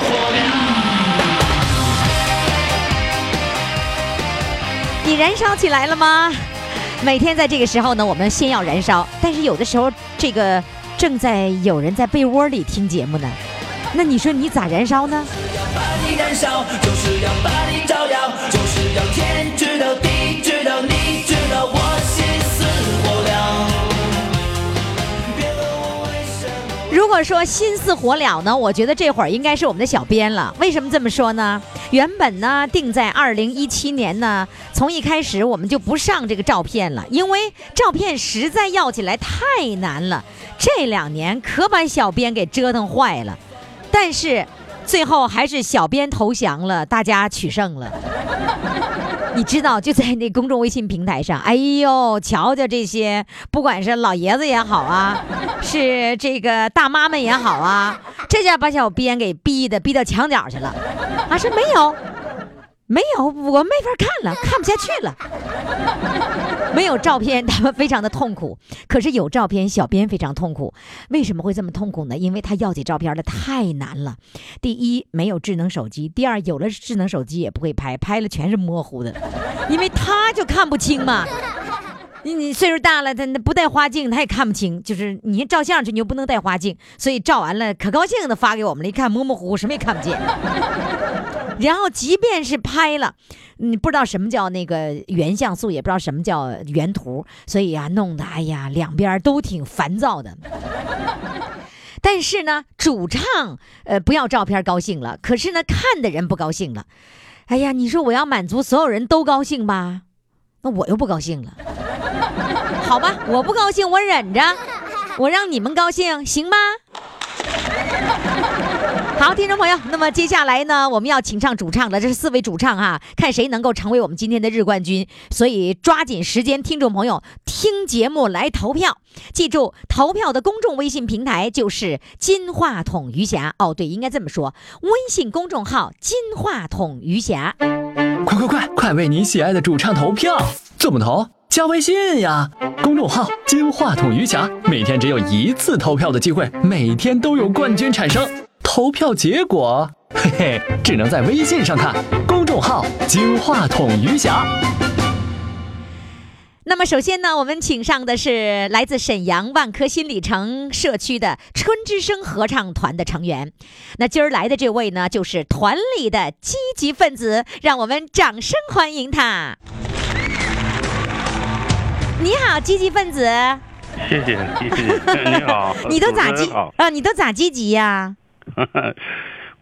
火苗！你燃烧起来了吗？每天在这个时候呢，我们先要燃烧，但是有的时候这个正在有人在被窝里听节目呢，那你说你咋燃烧呢？要把你燃烧，就是要把你照耀，就是要天知道地知道你知道我心思火燎。别问我为什么。如果说心思火燎呢，我觉得这会儿应该是我们的小编了。为什么这么说呢？原本呢定在2017年呢，从一开始我们就不上这个照片了，因为照片实在要起来太难了，这2年可把小编给折腾坏了，但是最后还是小编投降了，大家取胜了。你知道，就在那公众微信平台上，哎呦，瞧瞧这些，不管是老爷子也好啊，是这个大妈们也好啊，这下把小编给逼到墙角去了。啊，是没有，我没法看了，看不下去了。没有照片，他们非常的痛苦。可是有照片，小编非常痛苦。为什么会这么痛苦呢？因为他要起照片的太难了。第一，没有智能手机；第二，有了智能手机也不会拍，拍了全是模糊的，因为他就看不清嘛。你岁数大了，他不带花镜他也看不清，就是你照相去你又不能带花镜，所以照完了可高兴的发给我们了，一看模模糊糊什么也看不见。然后即便是拍了，你不知道什么叫那个原像素，也不知道什么叫原图，所以啊弄得哎呀两边都挺烦躁的。但是呢主唱不要照片高兴了，可是呢看的人不高兴了。哎呀，你说我要满足所有人都高兴吧，那我又不高兴了。好吧，我不高兴，我忍着，我让你们高兴，行吗？好，听众朋友，那么接下来呢，我们要请上主唱了，这是4位主唱哈，看谁能够成为我们今天的日冠军。所以抓紧时间，听众朋友听节目来投票，记住投票的公众微信平台就是金话筒余霞。哦，对，应该这么说，微信公众号金话筒余霞。快为你喜爱的主唱投票，怎么投？加微信呀，公众号金话筒余霞，每天只有一次投票的机会，每天都有冠军产生。投票结果，嘿嘿，只能在微信上看，公众号金话筒余霞。那么首先呢，我们请上的是来自沈阳万科新里城社区的春之声合唱团的成员。那今儿来的这位呢，就是团里的积极分子，让我们掌声欢迎他。你好，积极分子。谢谢。你好。你都咋积极呀？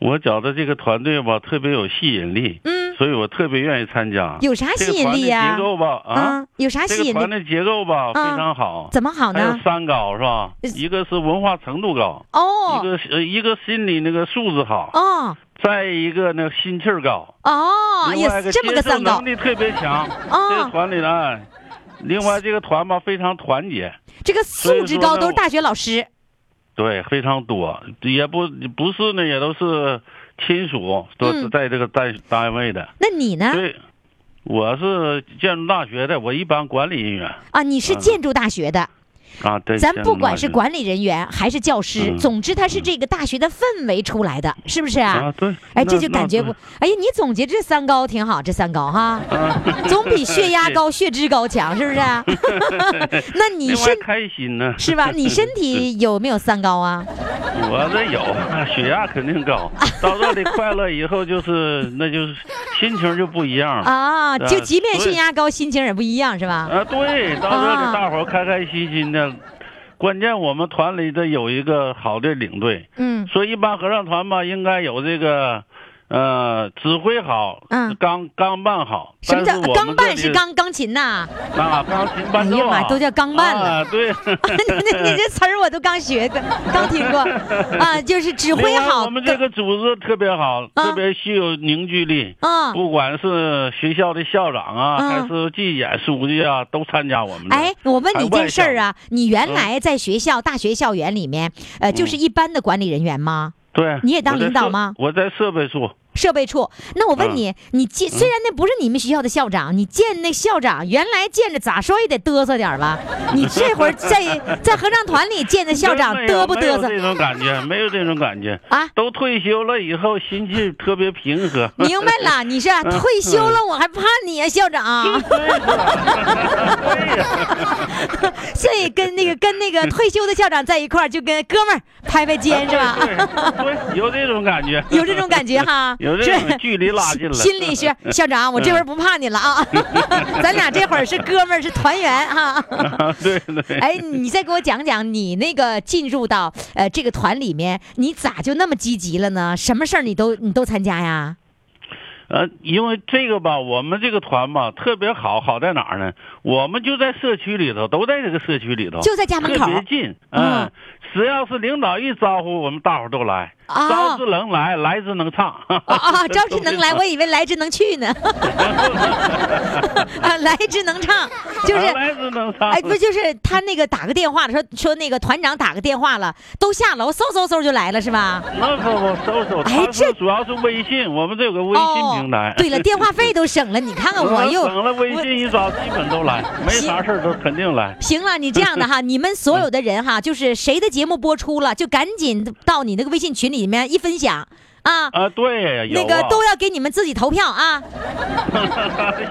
我觉得这个团队吧特别有吸引力，所以我特别愿意参加。有啥吸引力呀？这个团的结构吧，有啥吸引力？这个团的结构吧非常好。怎么好呢？还有3高是吧？一个是文化程度高，哦，一个心理那个素质好，哦，再一个呢心气儿高，哦，也是这么个3高，能力特别强。哦，这个团里呢。另外这个团吧非常团结，这个素质高，都是大学老师，对，非常多，也不是呢，也都是亲属，都是在这个单位的。那你呢？对，我是建筑大学的，我一般管理人员啊。你是建筑大学的啊？对，咱不管是管理人员还是教师，总之他是这个大学的氛围出来的，是不是啊？对，哎，这就感觉不，哎呀，你总结这3高挺好，这3高哈，总比血压高、血脂高强，是不是啊？那你开心呢，是吧？你身体有没有3高啊？我这有，血压肯定高。到这里快乐以后，就是心情就不一样了啊。就即便血压高，心情也不一样，是吧？啊，对，到这里大伙儿开开心心的。关键我们团里的有一个好的领队，所以一般合唱团吧应该有这个指挥好，钢伴好。什么叫钢伴？是钢琴呐？啊，钢琴伴奏啊，都叫钢伴了。啊，对。你这词儿我都刚学的，刚听过。啊，就是指挥好。我们这个组织特别好，特别具有凝聚力。啊，不管是学校的校长啊，还是纪检书记啊，都参加我们。哎，我问你件事儿啊，你原来在学校、大学校园里面，就是一般的管理人员吗？对。你也当领导吗？我在设备处。那我问你，你见虽然那不是你们学校的校长，你见那校长原来见着咋说也得嘚瑟点吧？你这会儿在合唱团里见着校长嘚不嘚瑟？没有这种感觉，没有这种感觉啊！都退休了以后，心情特别平和。明白了，你是退休了，我还怕你呀，校长？所以跟那个退休的校长在一块儿，就跟哥们儿拍拍肩是吧？有这种感觉，有这种感觉哈。有这种距离拉近了，心里是校长，我这会儿不怕你了啊，咱俩这会儿是哥们儿，是团圆哈。对对。哎，你再给我讲讲你那个进入到这个团里面，你咋就那么积极了呢？什么事儿你都参加呀？因为这个吧，我们这个团吧特别好，好在哪儿呢？我们就在社区里头，都在这个社区里头，就在家门口，特别近。只要是领导一招呼，我们大伙都来。招之能来，来之能唱。招之能来，我以为来之能去呢。啊，来之能唱，就是来之能唱。哎，不就是他那个打个电话了，说那个团长打个电话了，都下楼嗖嗖嗖就来了，是吧？嗖嗖。哎，这主要是微信，我们这有个微信平台。对了，电话费都省了，你看看我又省了。微信一找，基本都来，没啥事都肯定来。行了，你这样的哈，你们所有的人哈，就是谁的节目播出了，就赶紧到你那个微信群里面一分享啊，对，那个都要给你们自己投票啊。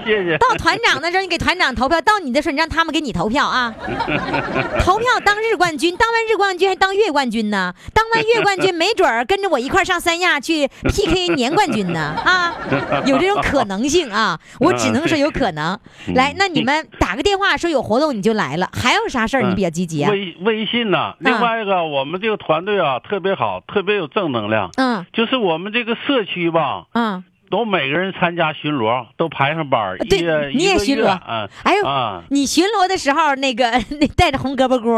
谢谢。到团长的时候，你给团长投票；到你的时候，你让他们给你投票啊。投票当日冠军，当完日冠军还当月冠军呢。当完月冠军，没准儿跟着我一块上三亚去 PK 年冠军呢啊！有这种可能性啊！我只能说有可能。来，那你们打个电话说有活动你就来了，还有啥事儿你比较积极啊？微信呢？另外一个，我们这个团队啊特别好，特别有正能量。就是我们这个社区吧，都每个人参加巡逻，都排上班。对，你也巡逻。哎呦，你巡逻的时候，那带着红胳膊箍。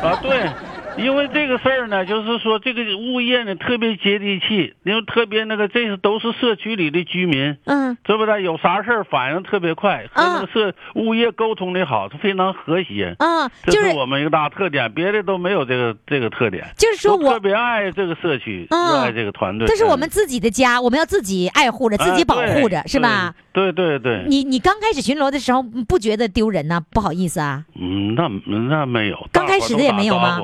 啊，对，因为这个事儿呢，就是说这个物业呢特别接地气，因为特别这是都是社区里的居民，对不对？有啥事儿反应特别快，和是物业沟通的好，非常和谐。这是我们一个大特点，别的都没有这个特点。就是说我特别爱这个社区，热爱这个团队。这是我们自己的家，我们要自己爱护着，自己保护着，是吧？对对对。你刚开始巡逻的时候不觉得丢人呢？不好意思啊。那没有。刚开始的也没有吗？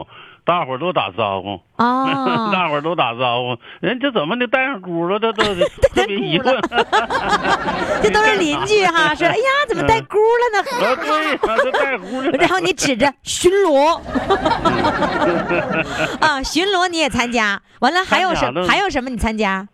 大伙儿都打招呼啊！大伙儿都打招呼，人这怎么的带上箍了？这都特别疑问，这都是邻居哈，说哎呀，怎么带箍了呢？对，这带箍了。然后你指着巡逻，啊，巡逻你也参加？完了还有什么你参加？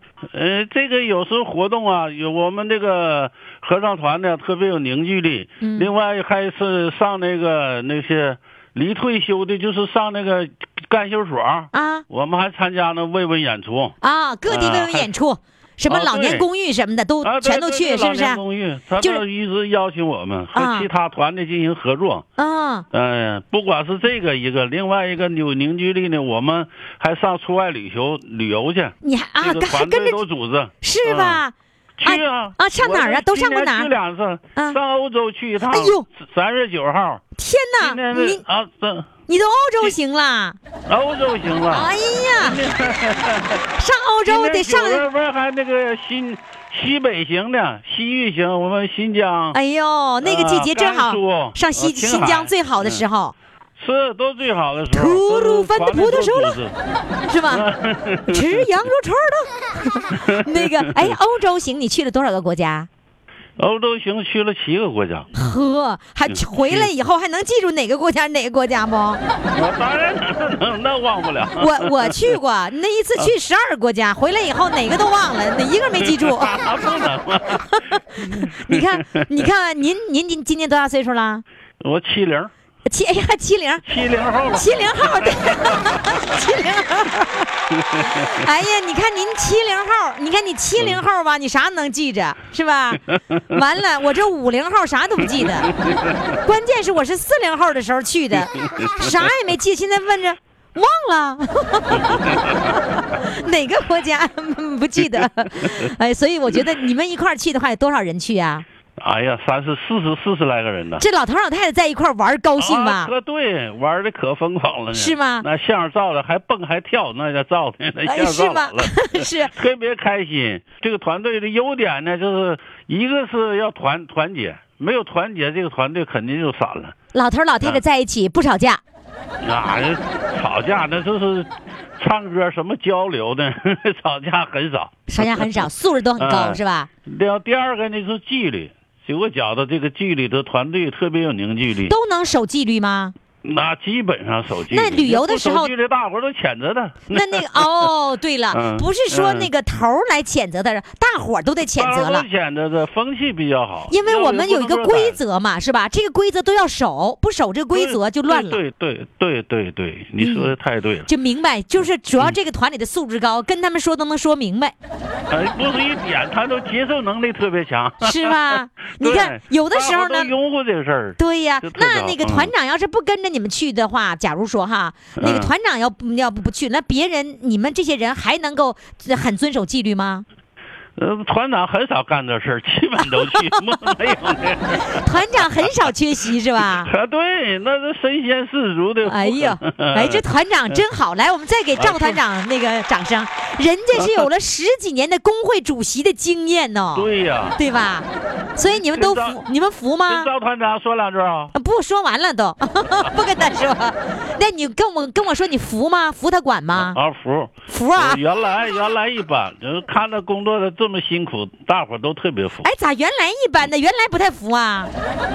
这个有时候活动啊，有我们这个合唱团呢特别有凝聚力。另外还是上那些。离退休的就是上那个干休所啊，我们还参加那慰问演出啊，各地慰问演出，什么老年公寓什么的都全都去，是不是？老年公寓，他们一直邀请我们和其他团队进行合作啊。不管是这个一个，另外一个有凝聚力呢，我们还上出外旅游去。你还啊，还跟着组织是吧？去啊！上哪儿啊？都上过哪儿？去两次，上欧洲去一趟。哎呦，3月9号。天哪！你都欧洲行了，哎呀，上欧洲得上。9月份还那个西北行的西域行，我们新疆。哎呦，那个季节正好上新疆最好的时候。是都最好的时候，吐鲁番的葡萄熟了，是吧？吃羊肉串了。那个，哎，欧洲行你去了多少个国家？欧洲行去了7个国家。呵，还回来以后还能记住哪个国家不？我当然能，那忘不了。我去过，那一次去12国家，回来以后哪个都忘了，哪一个没记住。你看，您今年多大岁数了？我70。70号，对，70号。哎呀，你看您70号，你看你70号吧，你啥能记着是吧？完了，我这50号啥都不记得。关键是我是40号的时候去的，啥也没记。现在问着忘了，哪个国家不记得？哎，所以我觉得你们一块儿去的话，有多少人去啊？哎呀，40来个人呢。这老头老太太在一块儿玩高兴吧？啊，对，玩的可疯狂了。是吗？那相声照的还蹦还跳，那叫照的，那相声照了，是特别开心。这个团队的优点呢，就是一个是要团结，没有团结，这个团队肯定就散了。老头老太太在一起不吵架。啊，吵架那就是唱歌什么交流的，吵架很少，素质都很高，是吧？第二个呢是纪律。我觉得这个纪律的团队特别有凝聚力，都能守纪律吗？那基本上守纪律。那旅游的时候，守纪律大伙都谴责他。那个哦，对了，不是说那个头来谴责他，大伙都得谴责了。谴责的风气比较好，因为我们有一个规则嘛，是吧？这个规则都要守，不守这规则就乱了。对，你说的太对了。就明白，就是主要这个团里的素质高，跟他们说都能说明白。不是一点，他都接受能力特别强，是吧？你看，有的时候呢，拥护这个事儿。对呀，那个团长要是不跟着你们去的话，假如说哈，那个团长要不去，那别人你们这些人还能够很遵守纪律吗？团长很少干这事儿，基本都去，没有的。团长很少缺席是吧？啊，对，那是身先士卒的。哎呦，哎，这团长真好！来，我们再给赵团长那个掌声。人家是有了10几年的工会主席的经验呢。对呀，对吧？所以你们都服，你们服吗？赵团长说两句啊？不说完了都，不跟他说。那你跟我说，你服吗？服他管吗？啊，服啊！原来一般，就是看他工作的这么辛苦，大伙都特别服。哎，咋原来一般的？原来不太服啊？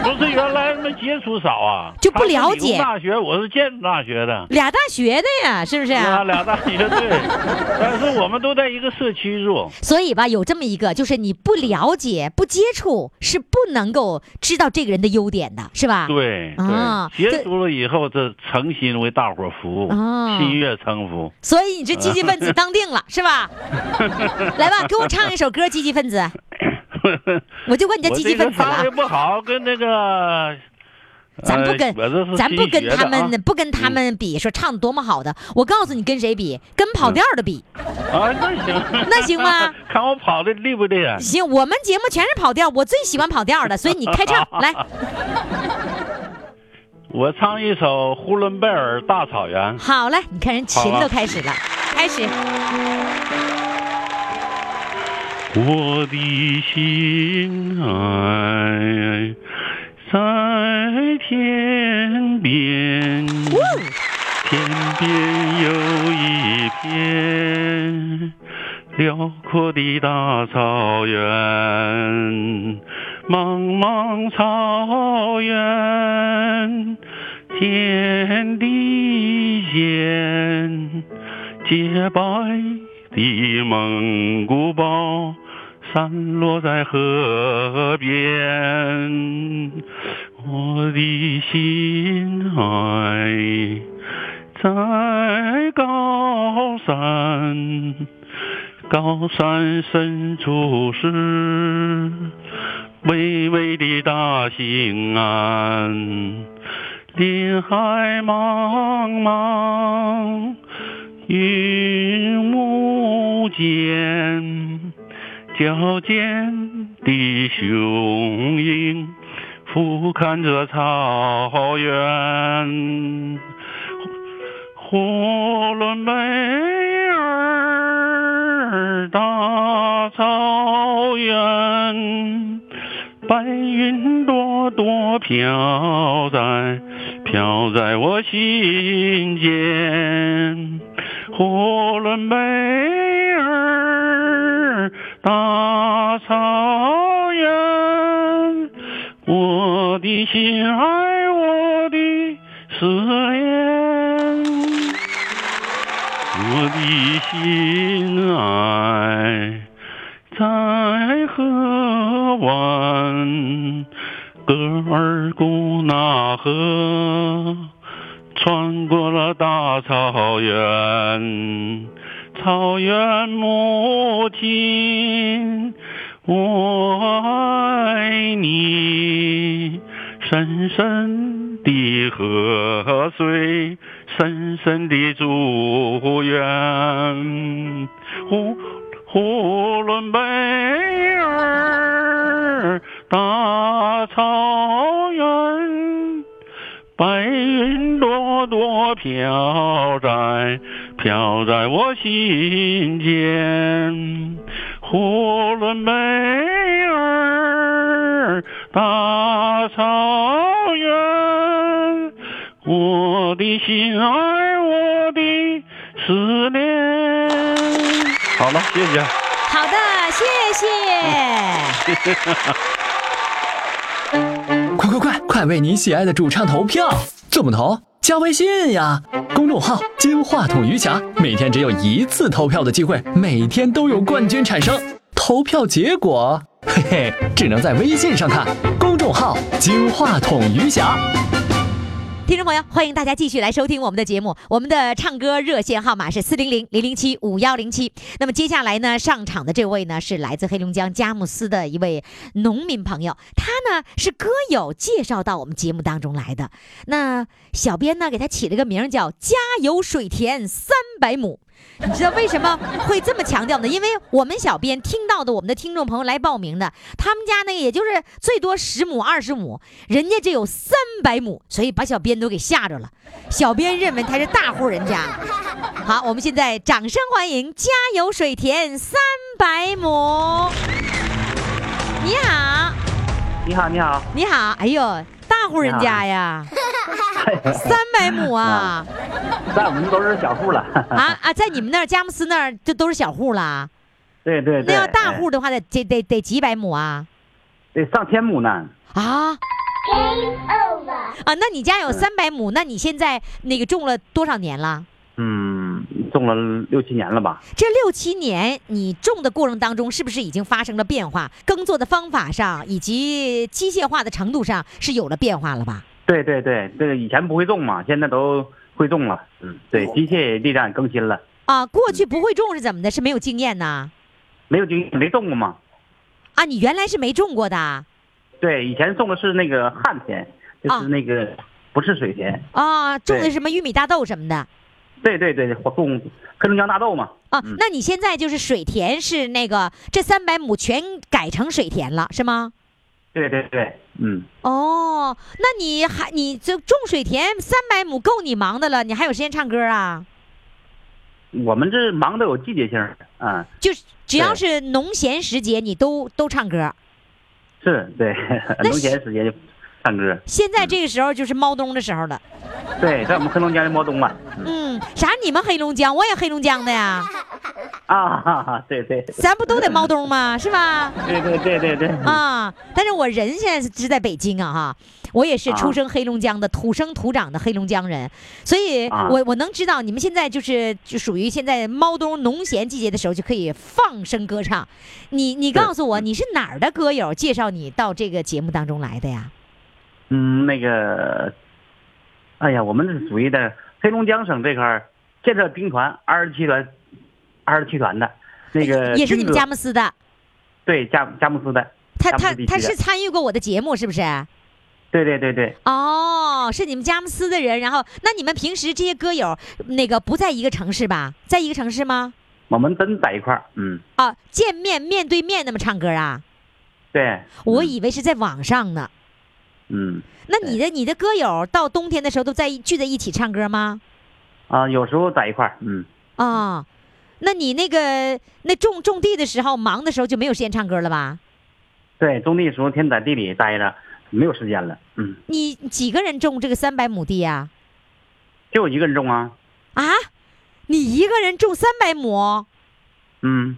不是原来没接触少啊，就不了解。大学我是建筑大学的，俩大学的呀，是不是啊？俩大学对，但是我们都在一个社区住。所以吧，有这么一个，就是你不了解、不接触。是不能够知道这个人的优点的，是吧？对，啊，接触了以后，这诚心为大伙服务，心悦诚服。所以你这积极分子当定了，是吧？来吧，给我唱一首歌，《积极分子》。我就问你这积极分子了。我这个唱的不好，跟那个。咱不跟他们比，说唱多么好的。我告诉你，跟谁比？跟跑调的比。啊，那行，那行吗？看我跑的厉不厉害？行，我们节目全是跑调，我最喜欢跑调的，所以你开唱来。我唱一首《呼伦贝尔大草原》。好嘞，你看人琴都开始了，开始。我的心爱在天边，天边有一片辽阔的大草原，茫茫草原，天地间，洁白的蒙古包散落在河边，我的心爱在高山，高山深处是巍巍的大兴安，林海茫茫，云雾间。矫健的雄鹰俯瞰着草原，呼伦贝尔大草原，白云朵朵飘在我心间，呼伦贝尔大草原，我的心爱，我的誓言，我的心爱在河湾，格尔古纳河穿过了大草原，草原母亲我爱你，深深的河水深深的祝愿，呼伦贝尔大草原，白云朵朵飘在我心间，呼伦贝尔大草原，我的心爱我的思念。好了，谢谢。好的，谢谢。快为你喜爱的主唱投票，怎么投？加微信呀，公众号金话筒余霞，每天只有一次投票的机会，每天都有冠军产生。投票结果嘿嘿，只能在微信上看，公众号金话筒余霞。听众朋友，欢迎大家继续来收听我们的节目。我们的唱歌热线号码是400-007-5107。那么接下来呢，上场的这位呢是来自黑龙江佳木斯的一位农民朋友，他呢是歌友介绍到我们节目当中来的。那小编呢给他起了个名叫“家有水田300亩”。你知道为什么会这么强调呢？因为我们小编听到的我们的听众朋友来报名的，他们家呢也就是最多10亩20亩，人家只有300亩，所以把小编都给吓着了。小编认为他是大户人家。好，我们现在掌声欢迎家有水田300亩。你好。你好你好你好。哎呦，大户人家呀，300亩啊！在我们都是小户了啊！在你们那儿佳木斯那儿，这都是小户了。对对对。那要大户的话，得几百亩啊？得上千亩呢。啊！那你家有300亩？那你现在那个种了多少年了？种了6-7年了吧。这6-7年你种的过程当中，是不是已经发生了变化？耕作的方法上以及机械化的程度上是有了变化了吧？对对对，这个以前不会种嘛，现在都会种了。对，机械力量更新了啊。过去不会种是怎么的？是没有经验呢？没有经验，没种过嘛。啊，你原来是没种过的？对，以前种的是那个旱田，就是那个不是水田啊，种的什么玉米、大豆什么的。对对对，种黑龙江大豆嘛。啊，那你现在就是水田是那个这300亩全改成水田了，是吗？对对对，哦，那你这种水田300亩够你忙的了，你还有时间唱歌啊？我们这忙的有季节性啊，就是只要是农闲时节，你都唱歌。是，对，农闲时节就唱歌。现在这个时候就是猫冬的时候了。对，在我们黑龙江的猫冬嘛。啥？你们黑龙江？我也黑龙江的呀。啊，对对，咱不都得猫冬吗？是吧？对对对对对。啊，但是我人现在是在北京啊，哈，我也是出生黑龙江的，土生土长的黑龙江人，所以我能知道你们现在就属于现在猫冬农闲季节的时候就可以放声歌唱。你告诉我，你是哪儿的歌友介绍你到这个节目当中来的呀？那个，哎呀，我们是属于的黑龙江省这块建设兵团27团。27团的，那个也是你们佳木斯的？对，佳木斯的。他是参与过我的节目，是不是？对对对对。哦，是你们佳木斯的人。然后，那你们平时这些歌友，那个不在一个城市吧？在一个城市吗？我们真在一块儿，见面面对面那么唱歌啊？对。我以为是在网上呢。那你的歌友到冬天的时候都聚在一起唱歌吗？啊，有时候在一块儿，啊。那你那种地的时候，忙的时候就没有时间唱歌了吧？对，种地的时候天在地里待着，没有时间了。你几个人种这个300亩地呀？就我一个人种啊。啊，你一个人种300亩？那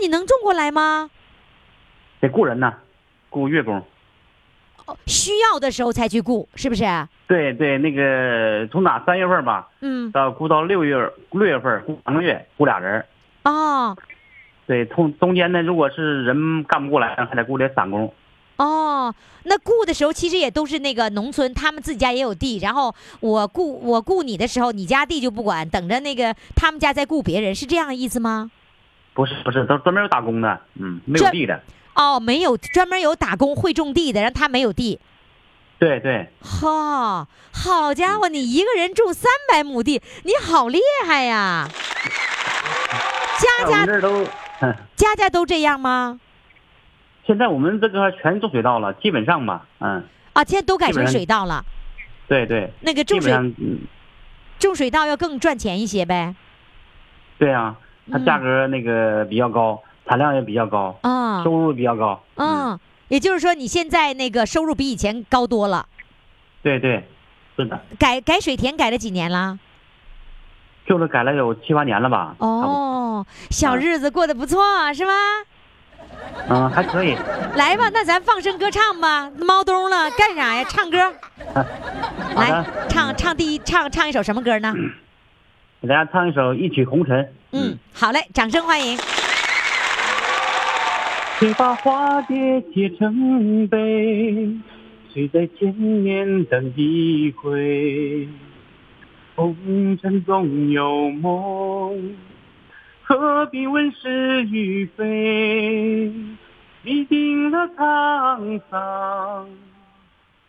你能种过来吗？得雇人呢，雇月工。需要的时候才去雇，是不是？对对，那个从3月份吧，到雇到六月份，雇2个月，雇俩人。哦，对，中间呢，如果是人干不过来，还得雇点散工。哦，那雇的时候其实也都是那个农村，他们自己家也有地，然后我雇你的时候，你家地就不管，等着那个他们家再雇别人，是这样的意思吗？不是，都专门有打工的，嗯，没有地的。哦，没有，专门有打工会种地的，然后他没有地。对对。哦，好家伙，你一个人种300亩地，你好厉害呀！家家都这样吗？现在我们这个全种水稻了，基本上吧，嗯。啊，现在都改成水稻了。对对。那个种水稻要更赚钱一些呗。对啊，它价格那个比较高，产量也比较高，啊、嗯，收入比较高。嗯，嗯也就是说你现在那个收入比以前高多了。对对，是的。改水田改了几年了？就是改了有7、8年了吧。哦，小日子过得不错、嗯、是吧？嗯，还可以。来吧，那咱放声歌唱吧。猫冬了，干啥呀？唱歌。啊、来，唱一首什么歌呢？给大家唱一首《一曲红尘》。嗯，好嘞，掌声欢迎。谁把花蝶解成悲，谁在千年等一回。红尘总有梦，何必问是与非？你定了沧桑，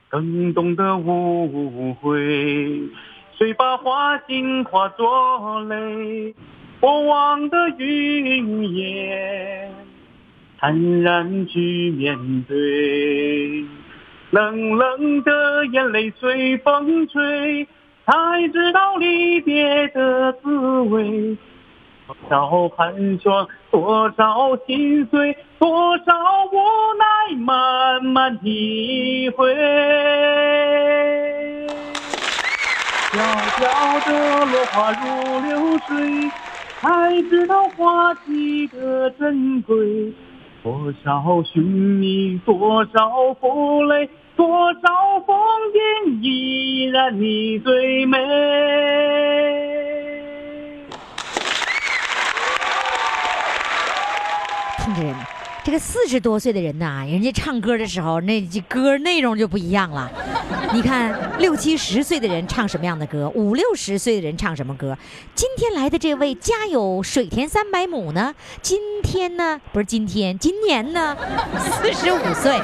更懂得无悔。谁把花镜化作泪，过往的云烟坦然去面对。冷冷的眼泪随风吹，才知道离别的滋味。多少寒霜，多少心碎，多少无奈，慢慢体会。小小的落花如流水，才知道花期的珍贵。多少寻觅，多少负累，多少风景依然你最美。听着人，这个40多岁的人呐、啊，人家唱歌的时候，那歌内容就不一样了。你看60、70岁的人唱什么样的歌，50、60岁的人唱什么歌。今天来的这位家有水田300亩呢，今年呢45岁，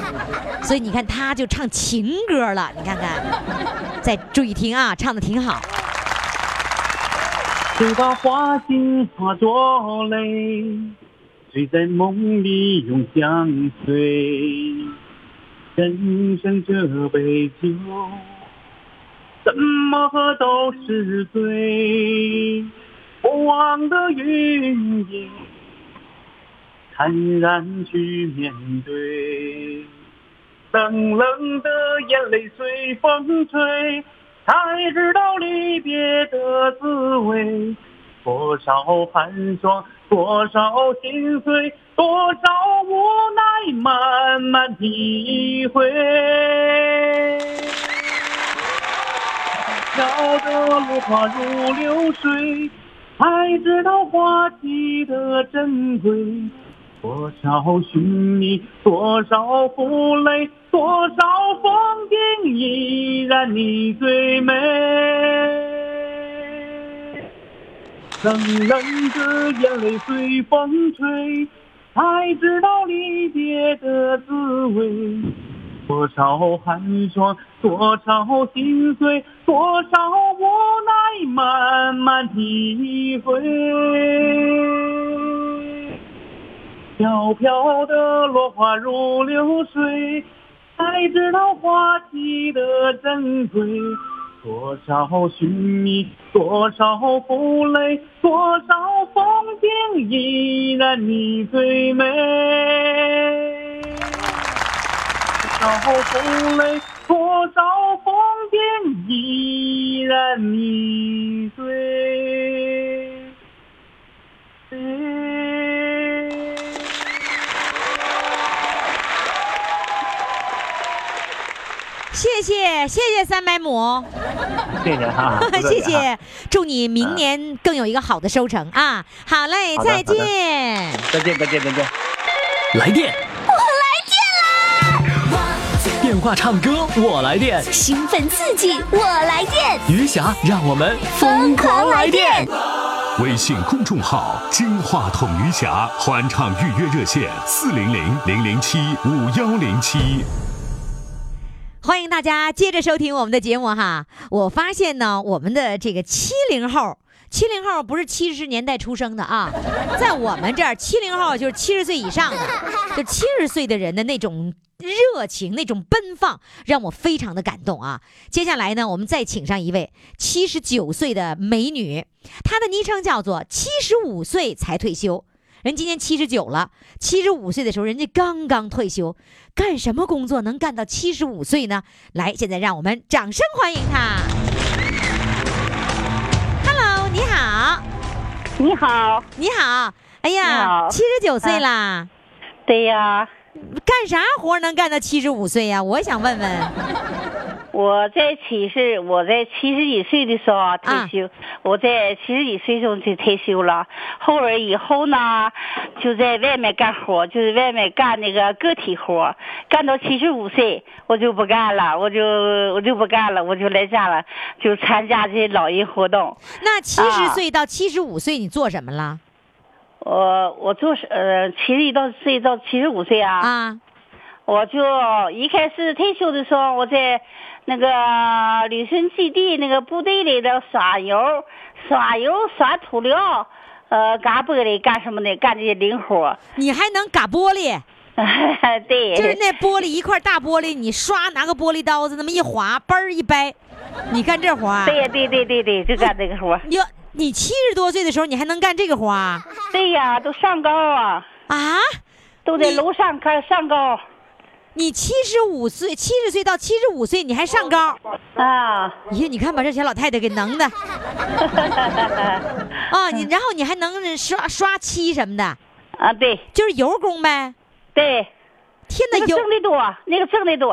所以你看他就唱情歌了。你看看，再注意听啊，唱得挺好。谁把花心化作泪，谁在梦里永相随。人生这杯酒，怎么喝都是醉。过往的云烟，坦然去面对。冷冷的眼泪随风吹，才知道离别的滋味。多少寒霜，多少心碎，多少无奈，慢慢体会。小的落花如流水，才知道花期的珍贵。多少寻觅，多少负累，多少风景依然你最美。冷冷的眼泪随风吹，才知道离别的滋味。多少寒霜，多少心碎，多少无奈，慢慢体会。飘飘的落花如流水，才知道花期的珍贵。多少寻觅，多少负累，多少风景依然你最美。多少负累，多少风景依然你最美。谢谢300亩。谢谢哈、啊，谢谢，祝你明年更有一个好的收成啊！好嘞，再见，再见，再见，再见。来电，我来电啦！电话唱歌我来电，兴奋刺激我来电，余霞让我们疯狂来电。微信公众号金话筒余霞欢唱预约热线400-007-5107。欢迎大家接着收听我们的节目哈。我发现呢，我们的这个70后不是70年代出生的啊，在我们这儿70后就是70岁以上的，就70岁的人的那种热情，那种奔放，让我非常的感动啊。接下来呢，我们再请上一位79岁的美女，她的昵称叫做75岁才退休。人今年79了，75岁的时候人家刚刚退休，干什么工作能干到75岁呢？来，现在让我们掌声欢迎她。Hello， 你好。你好。你好。哎呀，79岁啦。对呀。干啥活能干到75岁呀？我想问问。我在70几岁的时候退休，我在70几岁时候就退休了。后来以后呢，就在外面干活，就是外面干那个个体活，干到75岁我就不干了，我就来家了，就参加这些老人活动。那70岁到75岁你做什么了？我做70岁到75岁啊。我就一开始退休的时候，我在那个旅顺基地那个部队里的耍油耍土料，嘎玻璃干什么的，干这些零活。你还能嘎玻璃？对，就是那玻璃一块大玻璃，你刷拿个玻璃刀子那么一划，嘣一掰，你干这活啊？对，就干这个活。哟，你70多岁的时候你还能干这个活啊？对呀，都上高啊。啊？都在楼上开上高。你75岁，70岁到75岁，你还上高啊？咦，你看把这小老太太给能的啊！你然后你还能刷漆什么的啊？对，就是油工呗。对，天哪，油挣得多，那个挣得多。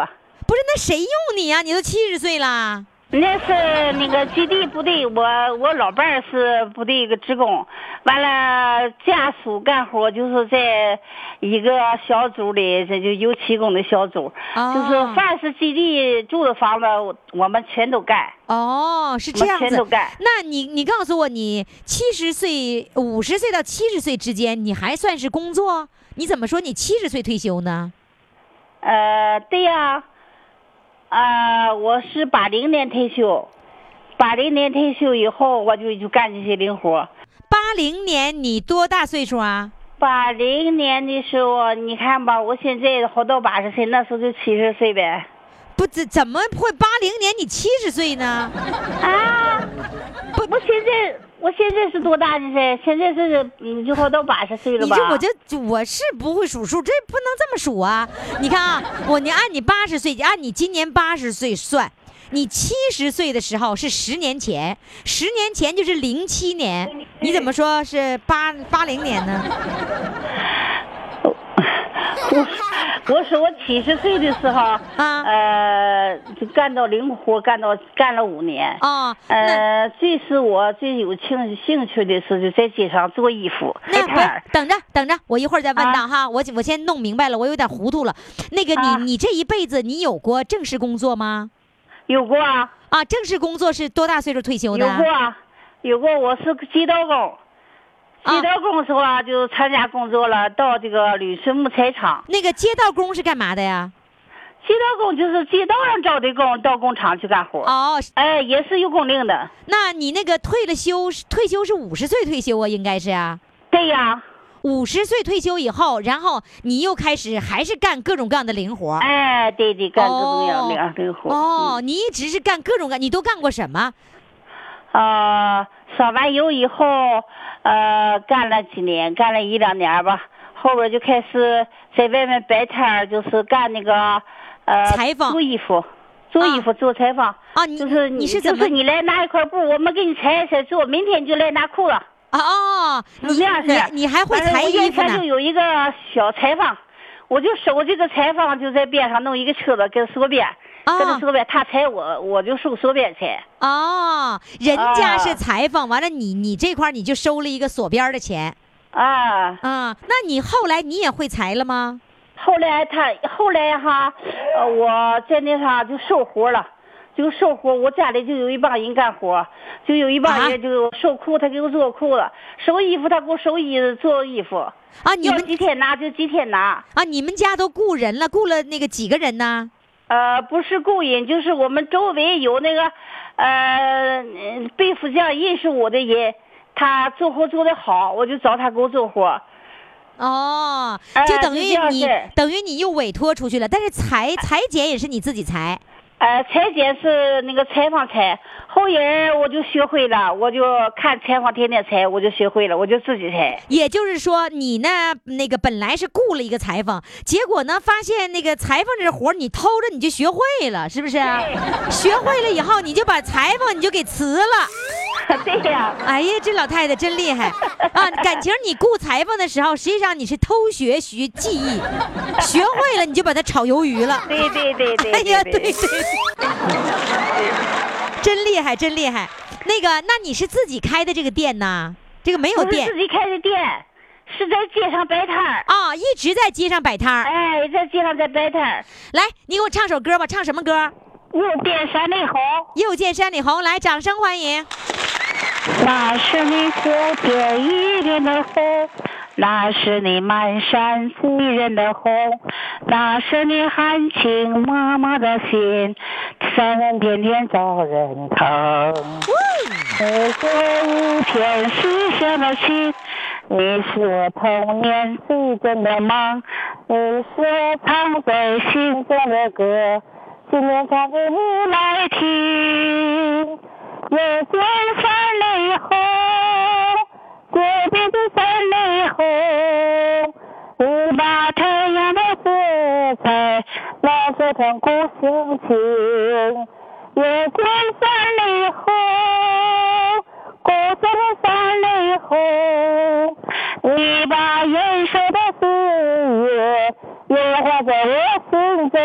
不是，那谁用你啊？你都70岁了。那是那个基地部队，我老伴儿是部队一个职工，完了家属干活，就是在一个小组里，这就油漆工的小组，就是凡是基地住的房子，我们全都干。哦，是这样子。全都干。那你告诉我，你50岁到70岁之间，你还算是工作？你怎么说你70岁退休呢？对呀。我是80年退休，80年退休以后我就干这些零活。80年你多大岁数啊？80年的时候，你看吧，我现在活到80岁，那时候就70岁呗。不，怎么会80年你70岁呢？啊，不，我现在是多大的岁？现在是你就活到80岁了吧？你我是不会数数，这不能这么数啊！你看啊，你按你80岁，按你今年80岁算，你70岁的时候是10年前，10年前就是07年，你怎么说是80年呢？我说我70岁的时候啊，就干到零活，干了5年啊。最是我最有兴趣的是就在街上做衣服。那等着，我一会儿再问到哈。我先弄明白了，我有点糊涂了。那个你这一辈子你有过正式工作吗？有过啊。啊，正式工作是多大岁数退休的？有过，我是街道工。街道工时候啊，就参加工作了，到这个旅顺木材厂。那个街道工是干嘛的呀？街道工就是街道上找的工，到工厂去干活。哦，哎，也是有工龄的。那你那个退休是50岁退休啊？应该是啊。对呀，50岁退休以后，然后你又开始还是干各种各样的零活。哎，对，干各种各样的零活。哦，你一直是干各种各样，你都干过什么？扫完油以后，干了几年，干了1-2年吧，后边就开始在外面摆摊，就是干那个裁缝，做衣服，做裁缝啊。就是你来拿一块布，我们给你裁做，明天就来拿裤子。哦，这样是。你还会裁衣服呢？就有一个小裁缝，我就手这个裁缝就在边上弄一个车子跟缩边。跟他说呗，他裁我就收锁边钱。哦，人家是裁缝，完了你这块你就收了一个锁边的钱。啊，那你后来你也会裁了吗？后来我在那啥就受活了，就受活，我家里就有一帮人干活，就有一帮人就受苦，他给我做苦了，收衣服他给我收衣服做衣服啊，你们要几天拿就几天拿啊，你们家都雇人了，雇了那个几个人呢？不是雇人，就是我们周围有那个被福建认识我的人，他做活做得好，我就找他给我做活。哦，就等于你、等于你又委托出去了，但是裁剪也是你自己裁。裁剪是那个裁缝裁，后人我就学会了，我就看裁缝天天裁，我就学会了，我就自己裁。也就是说，你呢那个本来是雇了一个裁缝，结果呢发现那个裁缝这活你偷着你就学会了，是不是啊？学会了以后你就把裁缝你就给辞了。对呀、哎呀，这老太太真厉害啊！感情你雇裁缝的时候，实际上你是偷学技艺，学会了你就把它炒鱿鱼了。对对对对，哎呀，对对对，真厉害真厉害。那个，那你是自己开的这个店呢？这个没有店，我是自己开的店，是在街上摆摊儿啊、哦，一直在街上摆摊儿。哎，在街上在摆摊儿。来，你给我唱首歌吧，唱什么歌？又见山里红，又见山里红，来，掌声欢迎。那是你蝴蝶一脸的红，那是你满山一人的红，那是你含情脉脉的心，三人天天遭人疼。你这一片是什么情？你是我童年最真的梦，你是我藏在心中的歌，今天唱给你来听。又见山里红，又见山里红，你把太阳的色彩来做成故乡情。又见山里红，故乡的山里红，你把人生的岁月也画在我心中。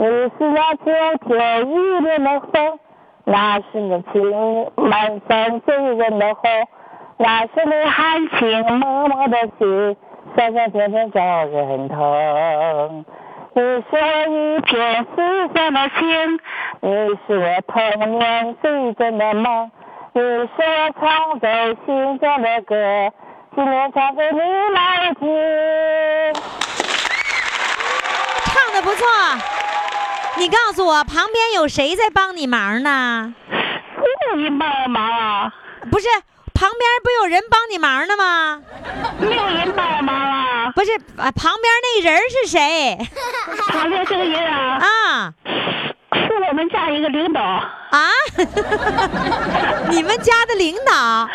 你是那秋天一脸的红，那是你情满山醉人的红，那是你含情脉脉的心，酸酸甜甜叫人疼。你是一片思乡的情，你是我童年最真的梦，你是我藏在心中的歌，今天唱给你来听。唱得不错。你告诉我，旁边有谁在帮你忙呢？你帮忙啊？不是，旁边不有人帮你忙呢吗？没有人帮忙啊？不是，旁边那人是谁？旁边这个人啊？啊，是我们家一个领导啊。你们家的领导？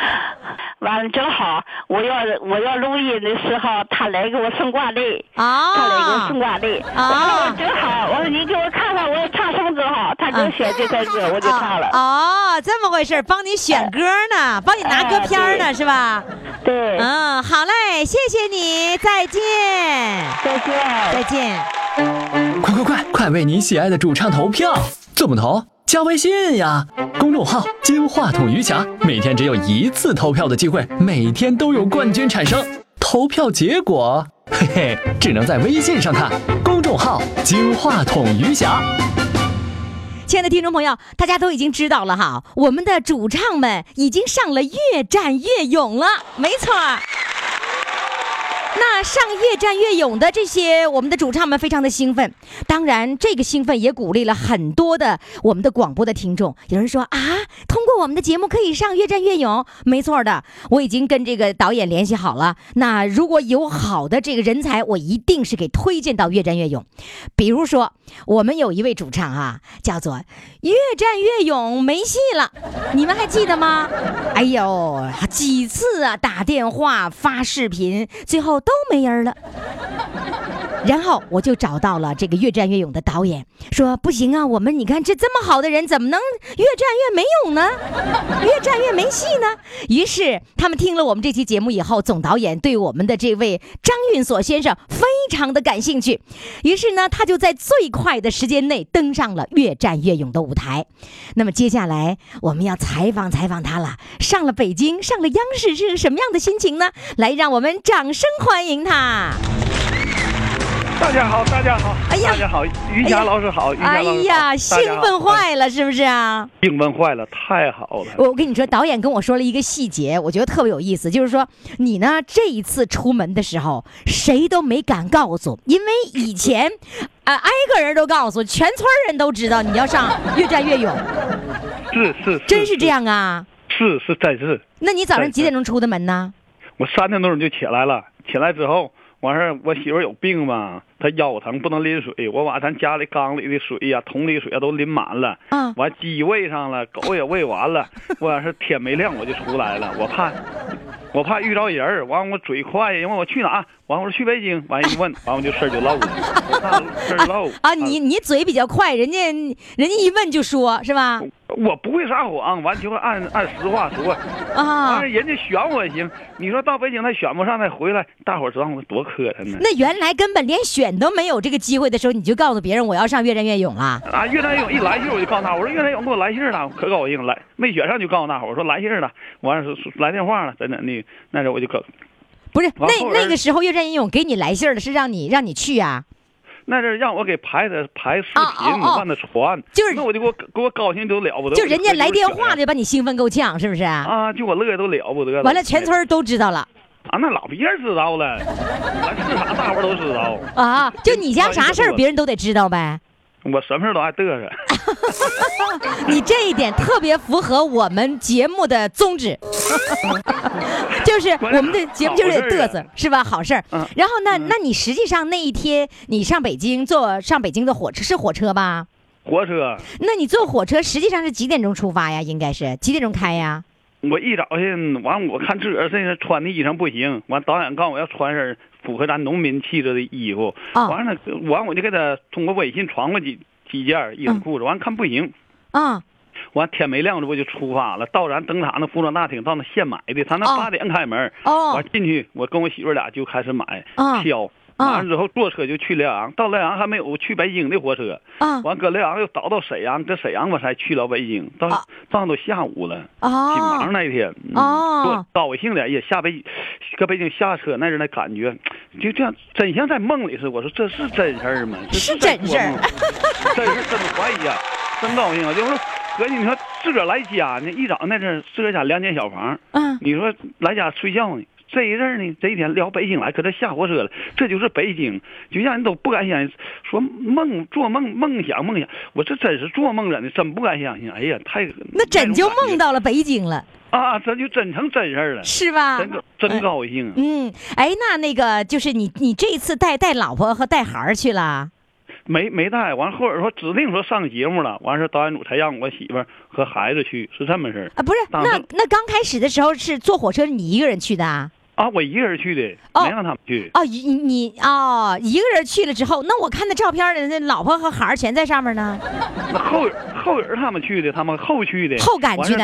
完了，正好我要录音的时候，他来给我送挂历啊，他来给我送挂历啊，我正好我说你给我看。我唱什么歌好，他就选这首歌，我就唱了。哦，这么回事，帮你选歌呢，帮你拿歌片呢，是吧？对。嗯，好嘞，谢谢你，再见。再见。再见。快为你喜爱的主唱投票，怎么投？加微信呀，公众号“金话筒余霞”，每天只有一次投票的机会，每天都有冠军产生。投票结果，嘿嘿，只能在微信上看。公众号“金话筒余霞”。亲爱的听众朋友，大家都已经知道了哈，我们的主唱们已经上了越战越勇了，没错。那上越战越勇的这些我们的主唱们非常的兴奋，当然这个兴奋也鼓励了很多的我们的广播的听众。有人说啊，通过我们的节目可以上越战越勇，没错的，我已经跟这个导演联系好了，那如果有好的这个人才，我一定是给推荐到越战越勇。比如说我们有一位主唱啊，叫做越战越勇没戏了，你们还记得吗？哎呦，几次啊打电话发视频，最后都没人了。然后我就找到了这个越战越勇的导演，说不行啊，我们你看这么好的人怎么能越战越没勇呢？越战越没戏呢？于是他们听了我们这期节目以后，总导演对我们的这位张运所先生非常的感兴趣，于是呢他就在最快的时间内登上了越战越勇的舞台。那么接下来我们要采访他了，上了北京，上了央视，是什么样的心情呢？来，让我们掌声欢迎他。家好，大家好，哎呀，大家好，余霞老师好，哎呀，兴奋坏了，是不是啊？兴奋坏了，太好了！我跟你说，导演跟我说了一个细节，我觉得特别有意思，就是说你呢这一次出门的时候，谁都没敢告诉，因为以前挨个人都告诉，全村人都知道你要上越战越勇，是，真是这样啊？是，真是。那你早上几点钟出的门呢？我3点多钟就起来了，起来之后。完事我媳妇有病嘛，她腰疼不能拎水，我把咱家里缸里的水呀、桶里水啊都拎满了，完鸡喂上了，狗也喂完了，我是天没亮我就出来了，我怕遇着人，完我嘴快，因为我去哪，完我说去北京，完一问，完我就事儿就漏了，事儿漏啊！你嘴比较快，人家一问就说是吧？我不会撒谎，完就按实话说啊。但是人家选我行，你说到北京他选不上，再回来，大伙儿知道我多磕碜呢。那原来根本连选都没有这个机会的时候，你就告诉别人我要上越战越勇了啊！越战越勇一来信我就告诉他，我说越战越勇给我来信了，可高兴了。没选上就告诉大伙我说来信了，完了来电话了，真的那时候我就告。不是那个时候越战越勇给你来信了，是让你去啊。那是让我给拍视频，我看他传，就是那我就给我高兴都了不得。就人家来电话的把你兴奋够呛，是不是啊？就我乐都了不得了。完了，全村都知道了。啊，那老别人知道了，咱是啥大伙都知道。啊，就你家啥事儿别人都得知道呗。我什么事都爱嘚瑟。你这一点特别符合我们节目的宗旨。就是我们的节目就是嘚瑟，是吧？好事儿。然后呢，那你实际上那一天你上北京的火车是火车吧？火车。那你坐火车实际上是几点钟出发呀？应该是几点钟开呀？我一早上完，我看自个儿这身穿的衣裳不行，完导演告诉我要穿身符合咱农民气质的衣服。完了，完我就给他通过微信传过几件衣裳裤子，完看不行。完天没亮，这不就出发了？到咱灯塔那服装大厅，到那现买的，他那8点开门。完进去，我跟我媳妇俩就开始买挑。完之后坐车就去辽阳，到辽阳还没有去北京的火车。完搁辽阳又倒到沈阳，搁沈阳我才去了北京，到都下午了。挺忙那一天。高兴的也搁北京下车那人的感觉，就这样，真像在梦里似的。我说这是真事儿吗？是真事儿。真是真怀疑啊，真高兴啊，就是。哥，你说自个儿来家呢，一早那阵自个儿家2间小房，你说来家睡觉呢，这一阵呢，这一天聊北京来，可他下火车了，这就是北京，就让人都不敢想，说梦做梦梦想，我这真是做梦了，真不敢相信，哎呀，太那真就梦到了北京了。啊，咱就真成真事儿了，是吧？真高兴啊。哎，那个就是你这一次带老婆和带孩儿去了。没带完，或者说指定说上节目了，完事导演组才让我媳妇儿和孩子去，是这么事儿啊？不是，那刚开始的时候是坐火车你一个人去的啊？啊，我一个人去的，没让他们去。哦，你哦，一个人去了之后，那我看那照片的那老婆和孩儿全在上面呢。那后人他们去的，他们后去的，后赶去的。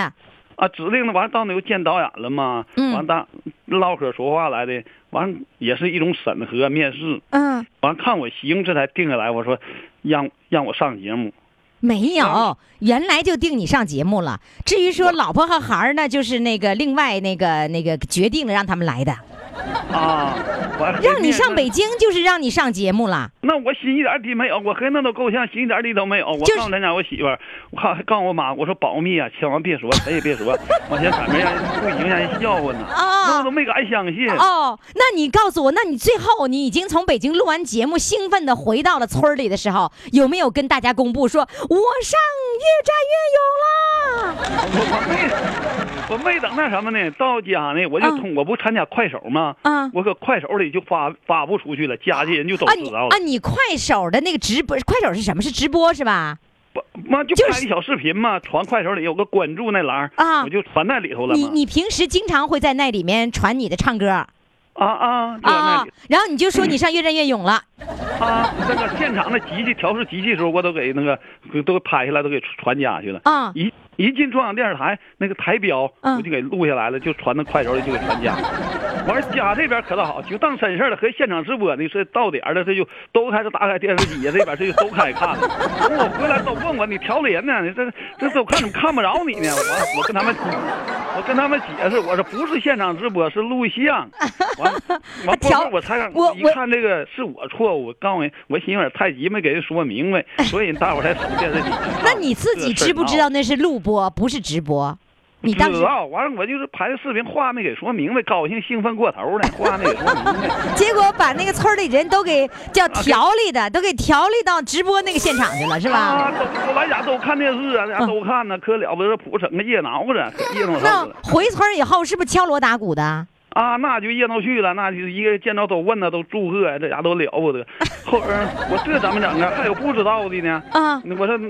啊，指定的完到那又见导演了嘛？完大唠嗑说话来的。完也是一种审核面试，完看我行，这才定下来。我说，让我上节目，没有，原来就定你上节目了。至于说老婆和孩儿呢，就是那个另外那个决定了让他们来的。啊，让你上北京就是让你上节目了。那我心一点底没有，我和那都够呛，心一点底都没有。我告诉咱家我媳妇儿，我告诉我妈，我说保密啊，千万别说，谁也别说，往前反面让人不行，让人笑话呢。那我都没敢相信。那你告诉我，那你最后你已经从北京录完节目，兴奋的回到了村里的时候，有没有跟大家公布说我上越战越勇啦？我没等那什么呢，到家呢，我就我不参加快手吗？我搁快手里就发布出去了，家里人就都知道了。你快手的那个直播，快手是什么？是直播是吧？不，妈就拍小视频嘛，传快手里有个关注那栏我就传那里头了。你平时经常会在那里面传你的唱歌。然后你就说你上越战越勇了。那个现场的机器调试机器的时候，我都给那个都拍下来，都给传家去了。一进中央电视台那个台标，我就给录下来了，就传到快手里就给传家。完家这边可倒好，就当真事了，和现场直播呢是到点了，这就都开始打开电视机呀，这边这就都开始看了。我回来都问我你调脸呢，你这都看怎么看不着你呢？我跟他们，我跟他们解释，我说不是现场直播，是录像。完调我才我一看这个是我错误，刚我心有点太急没给人说明白，所以大伙才守电视机。那你自己知不知道那是录播不是直播？你当时完了，我就是拍的视频，话没给说明白，高兴兴奋过头了，话没给说明白，结果把那个村里人都给叫调理的，都给调理到直播那个现场去了，是吧？啊，都来家都看电视啊，家都看呢，可了不得，普城的热闹着，热闹。那回村以后是不是敲锣打鼓的？啊，那就热闹去了，那就一个见到都问呢，都祝贺，这家都了不得。后边我这怎么整啊？还有不知道的呢。啊，我说得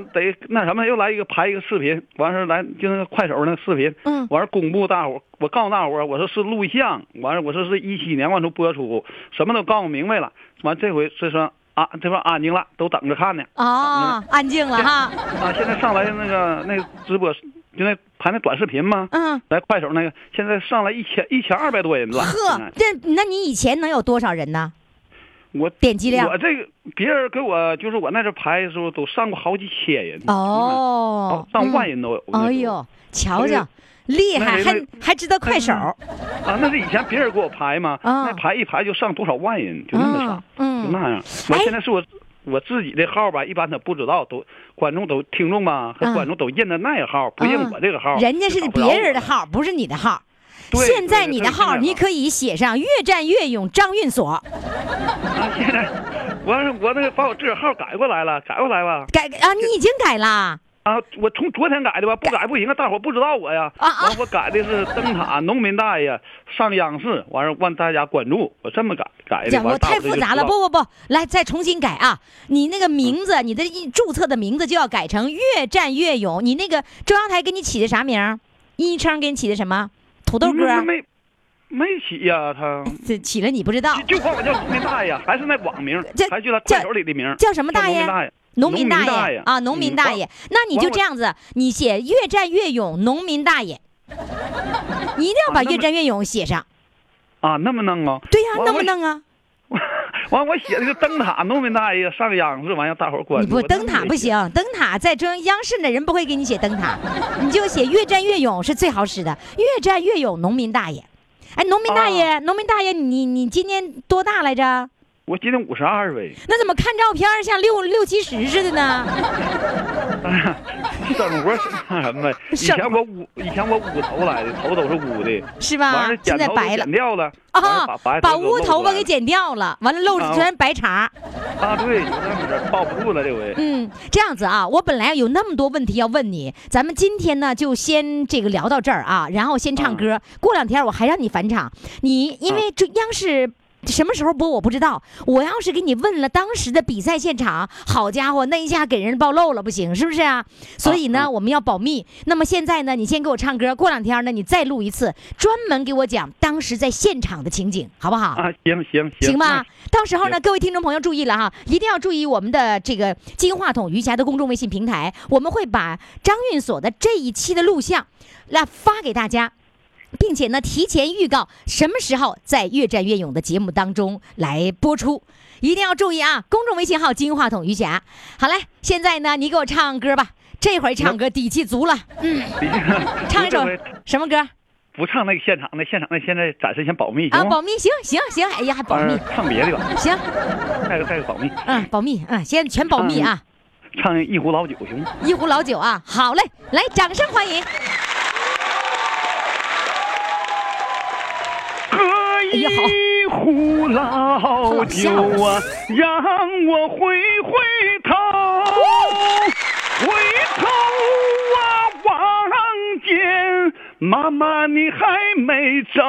那什么，又来一个拍一个视频，完事来就是快手那视频，完事公布大伙，我告诉大伙，我说是录像，完事我说是17年完出播出，什么都告诉明白了。完这回是说啊，这边安静了，都等着看呢。哦，安静了哈。啊，现在上来那个直播。就那拍那短视频吗？嗯，来快手那个，现在上来1200多人了。呵，那你以前能有多少人呢？我点击量，我这个别人给我就是我那阵拍的时候，都上过好几千人哦，上万人都有。哎呦，瞧瞧，厉害，还知道快手啊？那是以前别人给我拍嘛，那排一排就上多少万人，就那么上，就那样。我现在是我自己的号吧，一般他不知道，都观众都听众吧和观众都认的那个号，不认我这个号。人家是别人的号，不是你的号。现在你的号你可以写上"越战越勇张运所"。啊，现在我那个把我这个号改过来了。改啊，你已经改了。啊，我从昨天改的吧，不改不行啊，大伙不知道我呀。啊！我改的是灯塔农民大爷上央视，完了让大家关注，我这么改的。我太复杂了，不，来再重新改啊！你那个名字，你的注册的名字就要改成"越战越勇"。你那个中央台给你起的啥名？昵称给你起的什么？土豆哥？没起呀，他这起了你不知道？就管我叫农民大爷，还是那网名，还就他快手里的名，叫什么大爷？农民大爷啊，农民大爷，那你就这样子，你写"越战越勇"农民大爷，你一定要把"越战越勇"写上。啊，那么弄啊？对呀，那么弄啊？完，我写的是灯塔农民大爷上央视，完要大伙关注。你不灯塔不行，灯塔在中央视的人不会给你写灯塔，你就写"越战越勇"是最好使的，"越战越勇"农民大爷。哎，农民大爷，你今年多大来着？我今年52呗，那怎么看照片像六七十似的呢？生活是那什么？以前我捂头来的，头都是捂的，是吧？现在白了，剪掉了啊！把乌头发给剪掉了，完了露着全是白茬。啊，对，有那么点抱不住了这回。嗯，这样子啊，我本来有那么多问题要问你，咱们今天呢就先这个聊到这儿啊，然后先唱歌。过两天我还让你返场，你因为中央视。什么时候播我不知道，我要是给你问了当时的比赛现场，好家伙，那一下给人暴露了，不行，是不是啊？所以呢，我们要保密。那么现在呢，你先给我唱歌，过两天呢，你再录一次，专门给我讲当时在现场的情景，好不好？啊，行吧。到时候呢，各位听众朋友注意了哈，一定要注意我们的这个金话筒余霞的公众微信平台，我们会把张运所的这一期的录像来发给大家。并且呢，提前预告什么时候在《越战越勇》的节目当中来播出，一定要注意啊！公众微信号金话筒余霞。好嘞，现在呢，你给我唱歌吧，这回唱歌底气足了。嗯，唱一首什么歌？不唱那个现场那现在暂时先保密啊，保密行，哎呀还保密，唱别的吧。行，带个保密。嗯，保密啊，现在全保密啊。唱一壶老酒行吗？一壶老酒啊，好嘞，来，掌声欢迎。一壶老酒啊，让我回头啊，望见妈妈你还没走，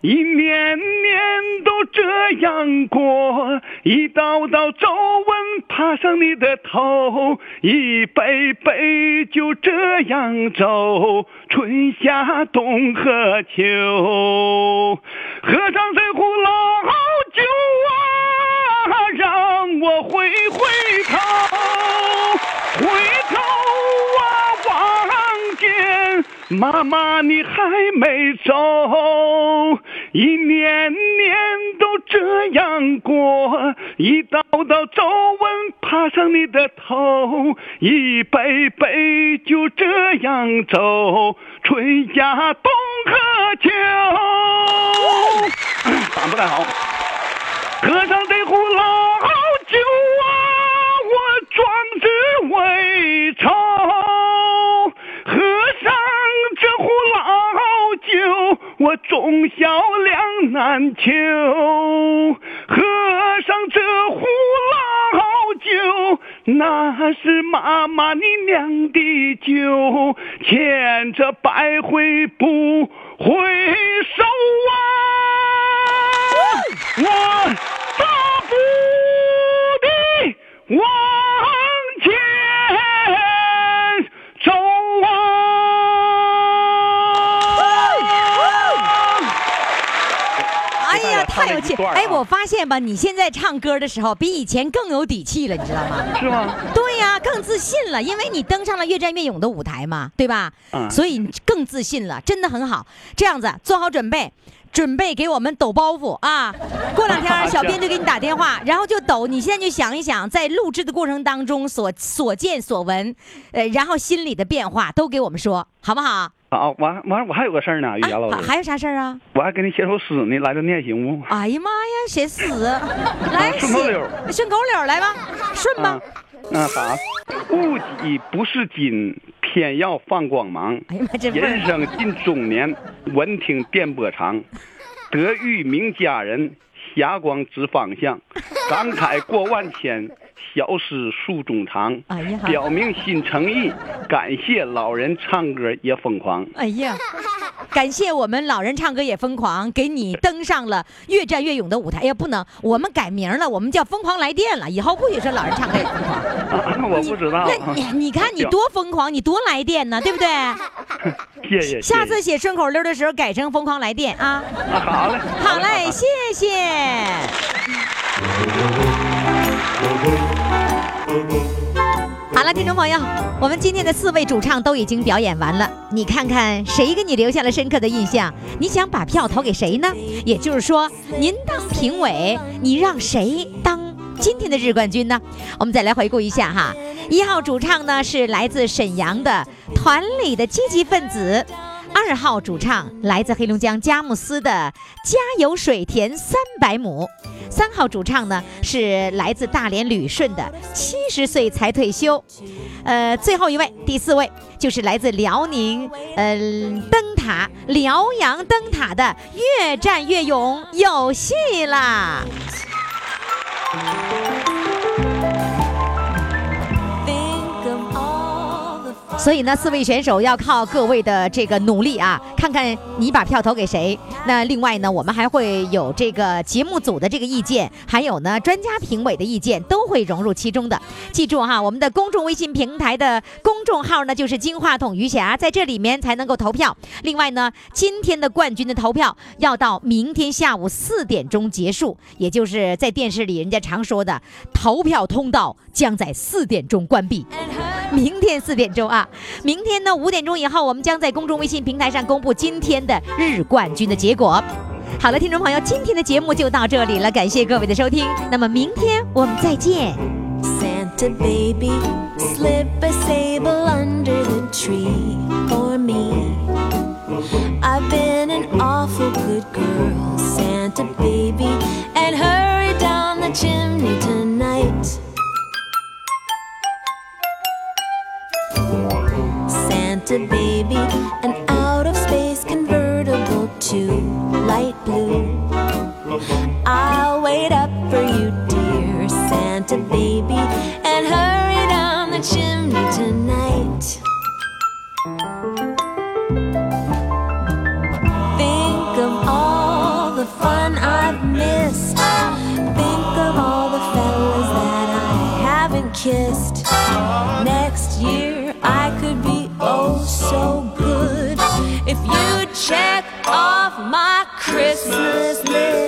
一年年都这样过，一道道皱纹爬上你的头，一杯杯就这样走，春夏冬和秋，喝上这壶老酒啊，让我回头啊，望见妈妈你还没走。一年年都这样过，一道道皱纹爬上你的头，一辈辈就这样走，春夏冬和秋。打不太好，喝上这壶老酒啊，我壮志未酬，喝上这壶老酒，我忠孝两难求，喝上这壶老酒，那是妈妈你酿的酒，欠着百回不回首啊，我大步地往前走啊！哎呀，太有气！哎，我发现吧，你现在唱歌的时候比以前更有底气了，你知道吗？是吗？对呀，更自信了，因为你登上了越战越勇的舞台嘛，对吧？嗯。所以你更自信了，真的很好。这样子，做好准备。准备给我们抖包袱啊！过两天小编就给你打电话，然后就抖。你现在就想一想，在录制的过程当中所见所闻，然后心理的变化都给我们说，好不好？好，我还有个事儿呢，于洋老师。还有啥事儿啊？我还给你写首诗呢，来着念行不？哎呀妈呀，写诗！来，顺口溜。顺口溜来吧，顺吧。那啥，物己不是金，偏要放光芒。人生近中年，闻听电波长。得遇明佳人，霞光指方向。感慨过万千，小诗诉衷肠。表明新诚意，感谢老人唱歌也疯狂。哎呀，感谢我们老人唱歌也疯狂，给你登上了越战越勇的舞台。哎呀，不能，我们改名了，我们叫疯狂来电了，以后不许说老人唱歌也疯狂。我不知道。那你看你多疯狂，你多来电呢，对不对？谢谢。下次写顺口溜的时候改成疯狂来电啊。好嘞。好嘞，谢谢。好了，听众朋友，我们今天的4位主唱都已经表演完了，你看看谁给你留下了深刻的印象？你想把票投给谁呢？也就是说，您当评委，你让谁当今天的日冠军呢？我们再来回顾一下哈。1号主唱呢是来自沈阳的团里的积极分子。2号主唱来自黑龙江佳木斯的家有水田300亩，3号主唱呢是来自大连旅顺的70岁才退休，最后一位第4位就是来自辽宁辽阳灯塔的越战越勇，有戏啦！所以呢，4位选手要靠各位的这个努力啊，看看你把票投给谁。那另外呢，我们还会有这个节目组的这个意见，还有呢专家评委的意见都会融入其中的。记住哈，我们的公众微信平台的公众号呢就是金话筒余霞，在这里面才能够投票。另外呢，今天的冠军的投票要到明天下午4点钟结束，也就是在电视里人家常说的投票通道将在4点钟关闭。明天4点钟啊，明天呢5点钟以后，我们将在公众微信平台上公布今天的日冠军的结果。好了，听众朋友，今天的节目就到这里了，感谢各位的收听。那么明天我们再见。Santa baby, slip a sable under the tree for me. I've been an awful good girl, Santa baby, and hurry down the chimney tonight.Santa baby, an out of space convertible to light blue. I'll wait up for you, dear Santa baby, and hurry down the chimney tonight. Think of all the fun I've missed. Think of all the fellas that I haven't kissed. Next year I could be oh so good if you check off my Christmas list.